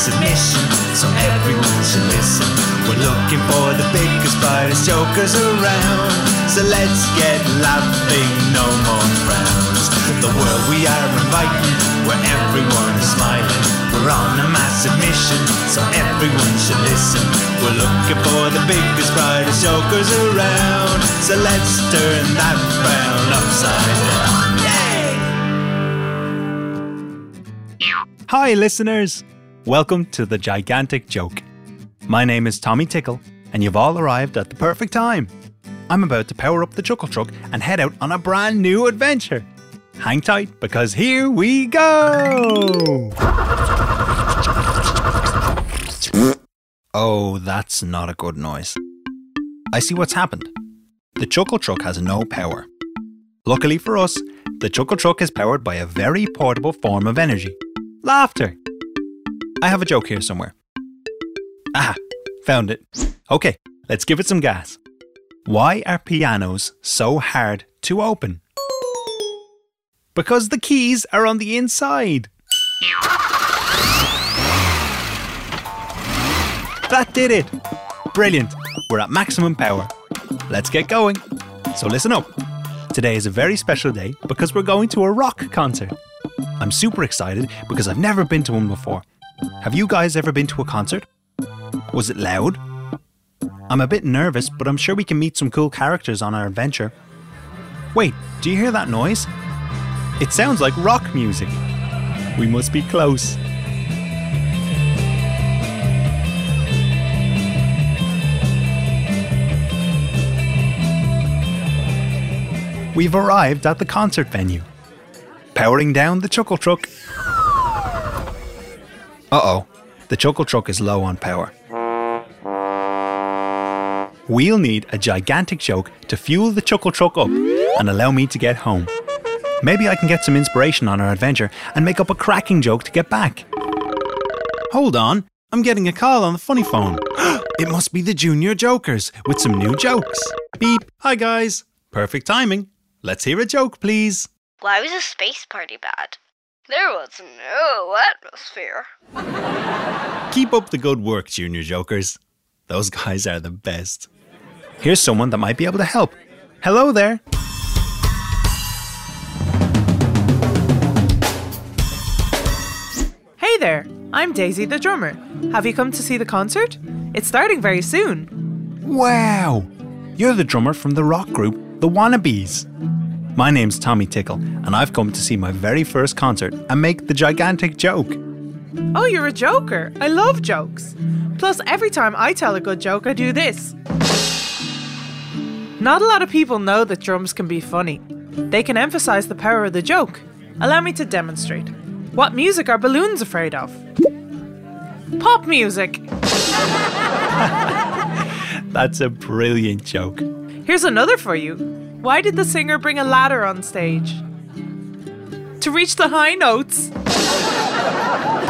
submission, so everyone should listen. We're looking for the biggest, brightest jokers around, so let's get laughing, no more frowns. The world we are inviting, where everyone is smiling. We're on a massive mission, so everyone should listen. We're looking for the biggest, brightest jokers around, so let's turn that frown upside down. Hi listeners! Welcome to The Gigantic Joke. My name is Tommy Tickle, and you've all arrived at the perfect time. I'm about to power up the Chuckle Truck and head out on a brand new adventure. Hang tight, because here we go! Oh, that's not a good noise. I see what's happened. The Chuckle Truck has no power. Luckily for us, the Chuckle Truck is powered by a very portable form of energy. Laughter. I have a joke here somewhere. Aha, found it. Okay, let's give it some gas. Why are pianos so hard to open? Because the keys are on the inside. That did it. Brilliant. We're at maximum power. Let's get going. So listen up. Today is a very special day because we're going to a rock concert. I'm super excited because I've never been to one before. Have you guys ever been to a concert? Was it loud? I'm a bit nervous, but I'm sure we can meet some cool characters on our adventure. Wait, do you hear that noise? It sounds like rock music. We must be close. We've arrived at the concert venue. Powering down the Chuckle Truck. Uh-oh, the Chuckle Truck is low on power. We'll need a gigantic joke to fuel the Chuckle Truck up and allow me to get home. Maybe I can get some inspiration on our adventure and make up a cracking joke to get back. Hold on, I'm getting a call on the funny phone. It must be the Junior Jokers with some new jokes. Beep. Hi guys. Perfect timing. Let's hear a joke, please. Why was a space party bad? There was no atmosphere. Keep up the good work, Junior Jokers. Those guys are the best. Here's someone that might be able to help. Hello there. Hey there, I'm Daisy the drummer. Have you come to see the concert? It's starting very soon. Wow, you're the drummer from the rock group, The Wannabes. My name's Tommy Tickle, and I've come to see my very first concert and make the gigantic joke. Oh, you're a joker. I love jokes. Plus, every time I tell a good joke, I do this. Not a lot of people know that drums can be funny. They can emphasize the power of the joke. Allow me to demonstrate. What music are balloons afraid of? Pop music. That's a brilliant joke. Here's another for you. Why did the singer bring a ladder on stage? To reach the high notes.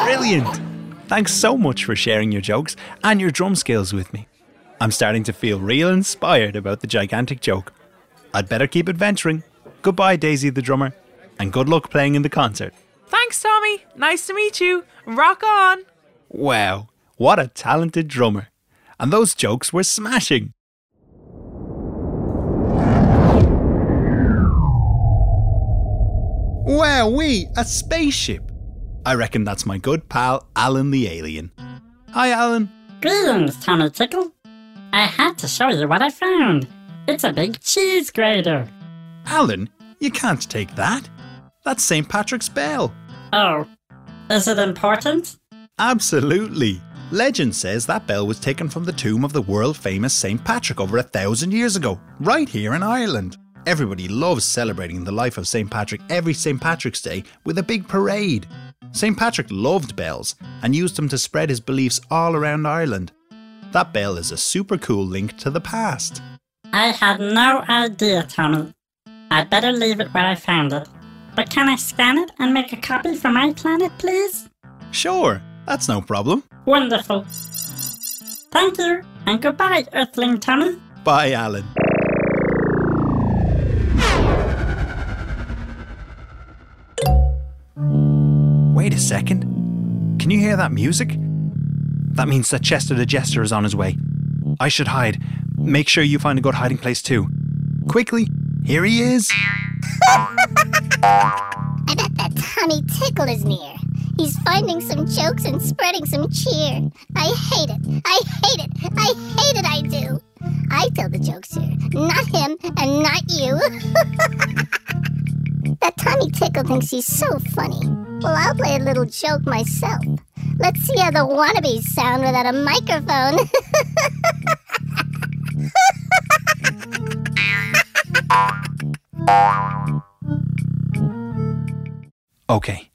Brilliant! Thanks so much for sharing your jokes and your drum skills with me. I'm starting to feel real inspired about the gigantic joke. I'd better keep adventuring. Goodbye, Daisy the drummer, and good luck playing in the concert. Thanks, Tommy. Nice to meet you. Rock on! Wow, what a talented drummer. And those jokes were smashing. Wowee, a spaceship. I reckon that's my good pal, Alan the Alien. Hi, Alan. Greetings, Tommy Tickle. I had to show you what I found. It's a big cheese grater. Alan, you can't take that. That's St. Patrick's bell. Oh, is it important? Absolutely. Legend says that bell was taken from the tomb of the world-famous St. Patrick over 1,000 years ago, right here in Ireland. Everybody loves celebrating the life of St. Patrick every St. Patrick's Day with a big parade. St. Patrick loved bells and used them to spread his beliefs all around Ireland. That bell is a super cool link to the past. I had no idea, Tommy. I'd better leave it where I found it. But can I scan it and make a copy for my planet, please? Sure, that's no problem. Wonderful. Thank you, and goodbye, Earthling Tommy. Bye, Alan. Wait a second, can you hear that music? That means that Chester the Jester is on his way. I should hide. Make sure you find a good hiding place too. Quickly, here he is. I bet that Tommy Tickle is near. He's finding some jokes and spreading some cheer. I hate it. I hate it. I hate it, I do. I tell the jokes here, not him and not you. That Tommy Tickle thinks he's so funny. Well, I'll play a little joke myself. Let's see how the Wannabes sound without a microphone. Okay,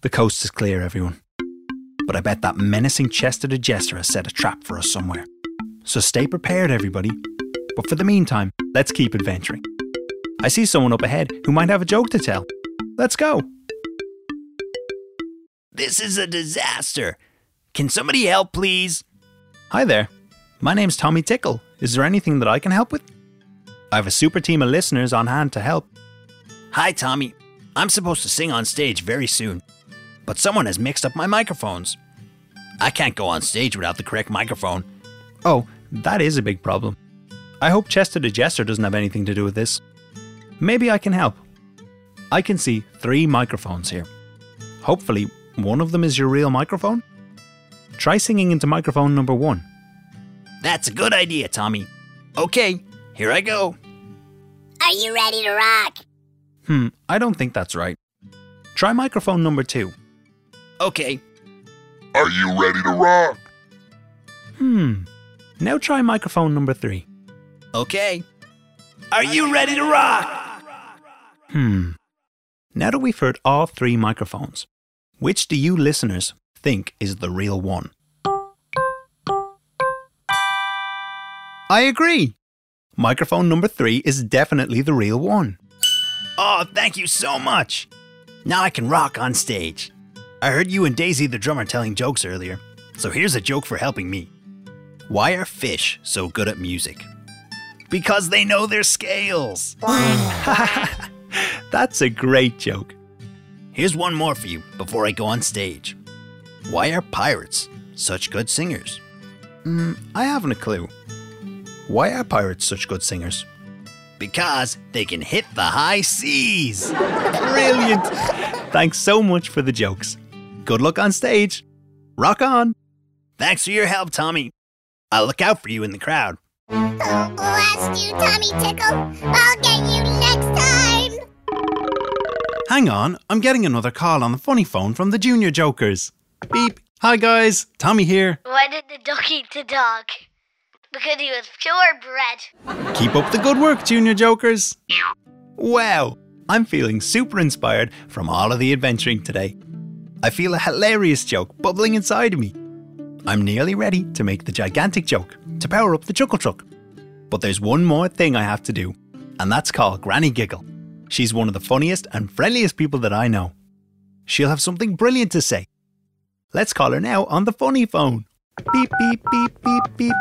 the coast is clear, everyone. But I bet that menacing Chester the Jester has set a trap for us somewhere. So stay prepared, everybody. But for the meantime, let's keep adventuring. I see someone up ahead who might have a joke to tell. Let's go. This is a disaster. Can somebody help, please? Hi there. My name's Tommy Tickle. Is there anything that I can help with? I have a super team of listeners on hand to help. Hi, Tommy. I'm supposed to sing on stage very soon, but someone has mixed up my microphones. I can't go on stage without the correct microphone. Oh, that is a big problem. I hope Chester the Jester doesn't have anything to do with this. Maybe I can help. I can see 3 microphones here. Hopefully, one of them is your real microphone. Try singing into microphone number 1. That's a good idea, Tommy. Okay, here I go. Are you ready to rock? I don't think that's right. Try microphone number 2. Okay. Are you ready to rock? Now try microphone number 3. Okay. Are you ready to rock? Now that we've heard all 3 microphones, which do you listeners think is the real one? I agree. Microphone number 3 is definitely the real one. Oh, thank you so much. Now I can rock on stage. I heard you and Daisy the drummer telling jokes earlier, so here's a joke for helping me. Why are fish so good at music? Because they know their scales. That's a great joke. Here's one more for you before I go on stage. Why are pirates such good singers? I haven't a clue. Why are pirates such good singers? Because they can hit the high seas. Brilliant. Thanks so much for the jokes. Good luck on stage. Rock on. Thanks for your help, Tommy. I'll look out for you in the crowd. Blast you, Tommy Tickle. I'll get you next time. Hang on, I'm getting another call on the funny phone from the Junior Jokers. Beep. Hi, guys. Tommy here. Why did the duck eat the dog? Because he was purebred. Keep up the good work, Junior Jokers. Wow, I'm feeling super inspired from all of the adventuring today. I feel a hilarious joke bubbling inside me. I'm nearly ready to make the gigantic joke to power up the Chuckle Truck. But there's one more thing I have to do, and that's call Granny Giggle. She's one of the funniest and friendliest people that I know. She'll have something brilliant to say. Let's call her now on the funny phone. Beep, beep, beep, beep, beep.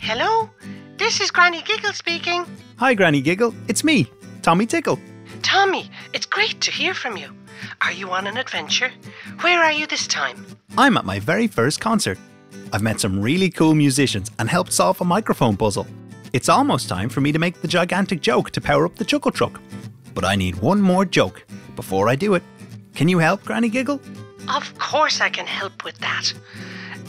Hello, this is Granny Giggle speaking. Hi, Granny Giggle. It's me, Tommy Tickle. Tommy, it's great to hear from you. Are you on an adventure? Where are you this time? I'm at my very first concert. I've met some really cool musicians and helped solve a microphone puzzle. It's almost time for me to make the gigantic joke to power up the Chuckle Truck. But I need one more joke before I do it. Can you help, Granny Giggle? Of course I can help with that.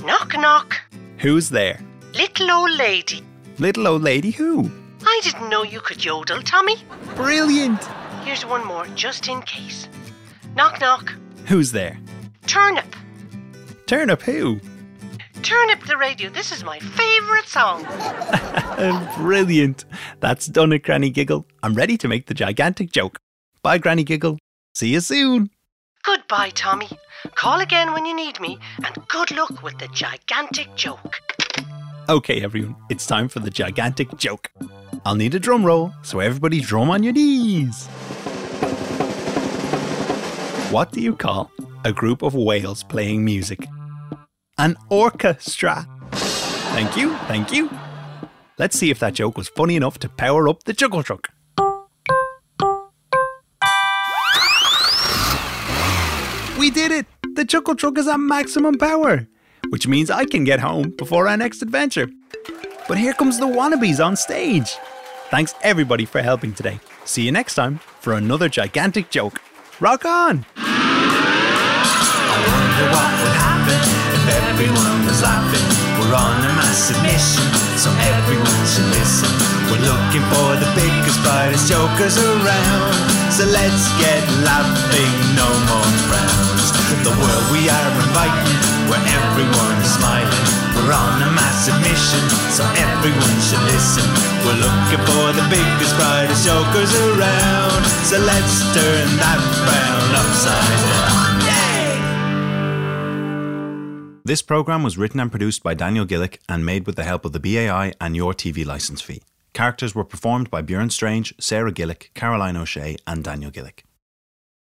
Knock, knock. Who's there? Little old lady. Little old lady who? I didn't know you could yodel, Tommy. Brilliant. Here's one more, just in case. Knock, knock. Who's there? Turnip. Turnip who? Turnip the radio. This is my favourite song. Brilliant. That's done it, Granny Giggle. I'm ready to make the gigantic joke. Bye, Granny Giggle. See you soon. Goodbye, Tommy. Call again when you need me, and good luck with the gigantic joke. Okay, everyone. It's time for the gigantic joke. I'll need a drum roll, so everybody drum on your knees. What do you call a group of whales playing music? An orchestra. Thank you, thank you. Let's see if that joke was funny enough to power up the Chuckle Truck. We did it! The Chuckle Truck is at maximum power, which means I can get home before our next adventure. But here comes the Wannabes on stage. Thanks everybody for helping today. See you next time for another gigantic joke. Rock on! I wonder what would happen if everyone was laughing. We're on a massive mission, so everyone should listen. We're looking for the biggest, brightest jokers around. So let's get laughing, no more frowns. The world we are inviting, where everyone is smiling. We're on a massive mission, so everyone should listen. We're looking for the biggest, brightest jokers around. So let's turn that frown upside down. This programme was written and produced by Daniel Gillick and made with the help of the BAI and Your TV Licence Fee. Characters were performed by Bjorn Strange, Sarah Gillick, Caroline O'Shea and Daniel Gillick.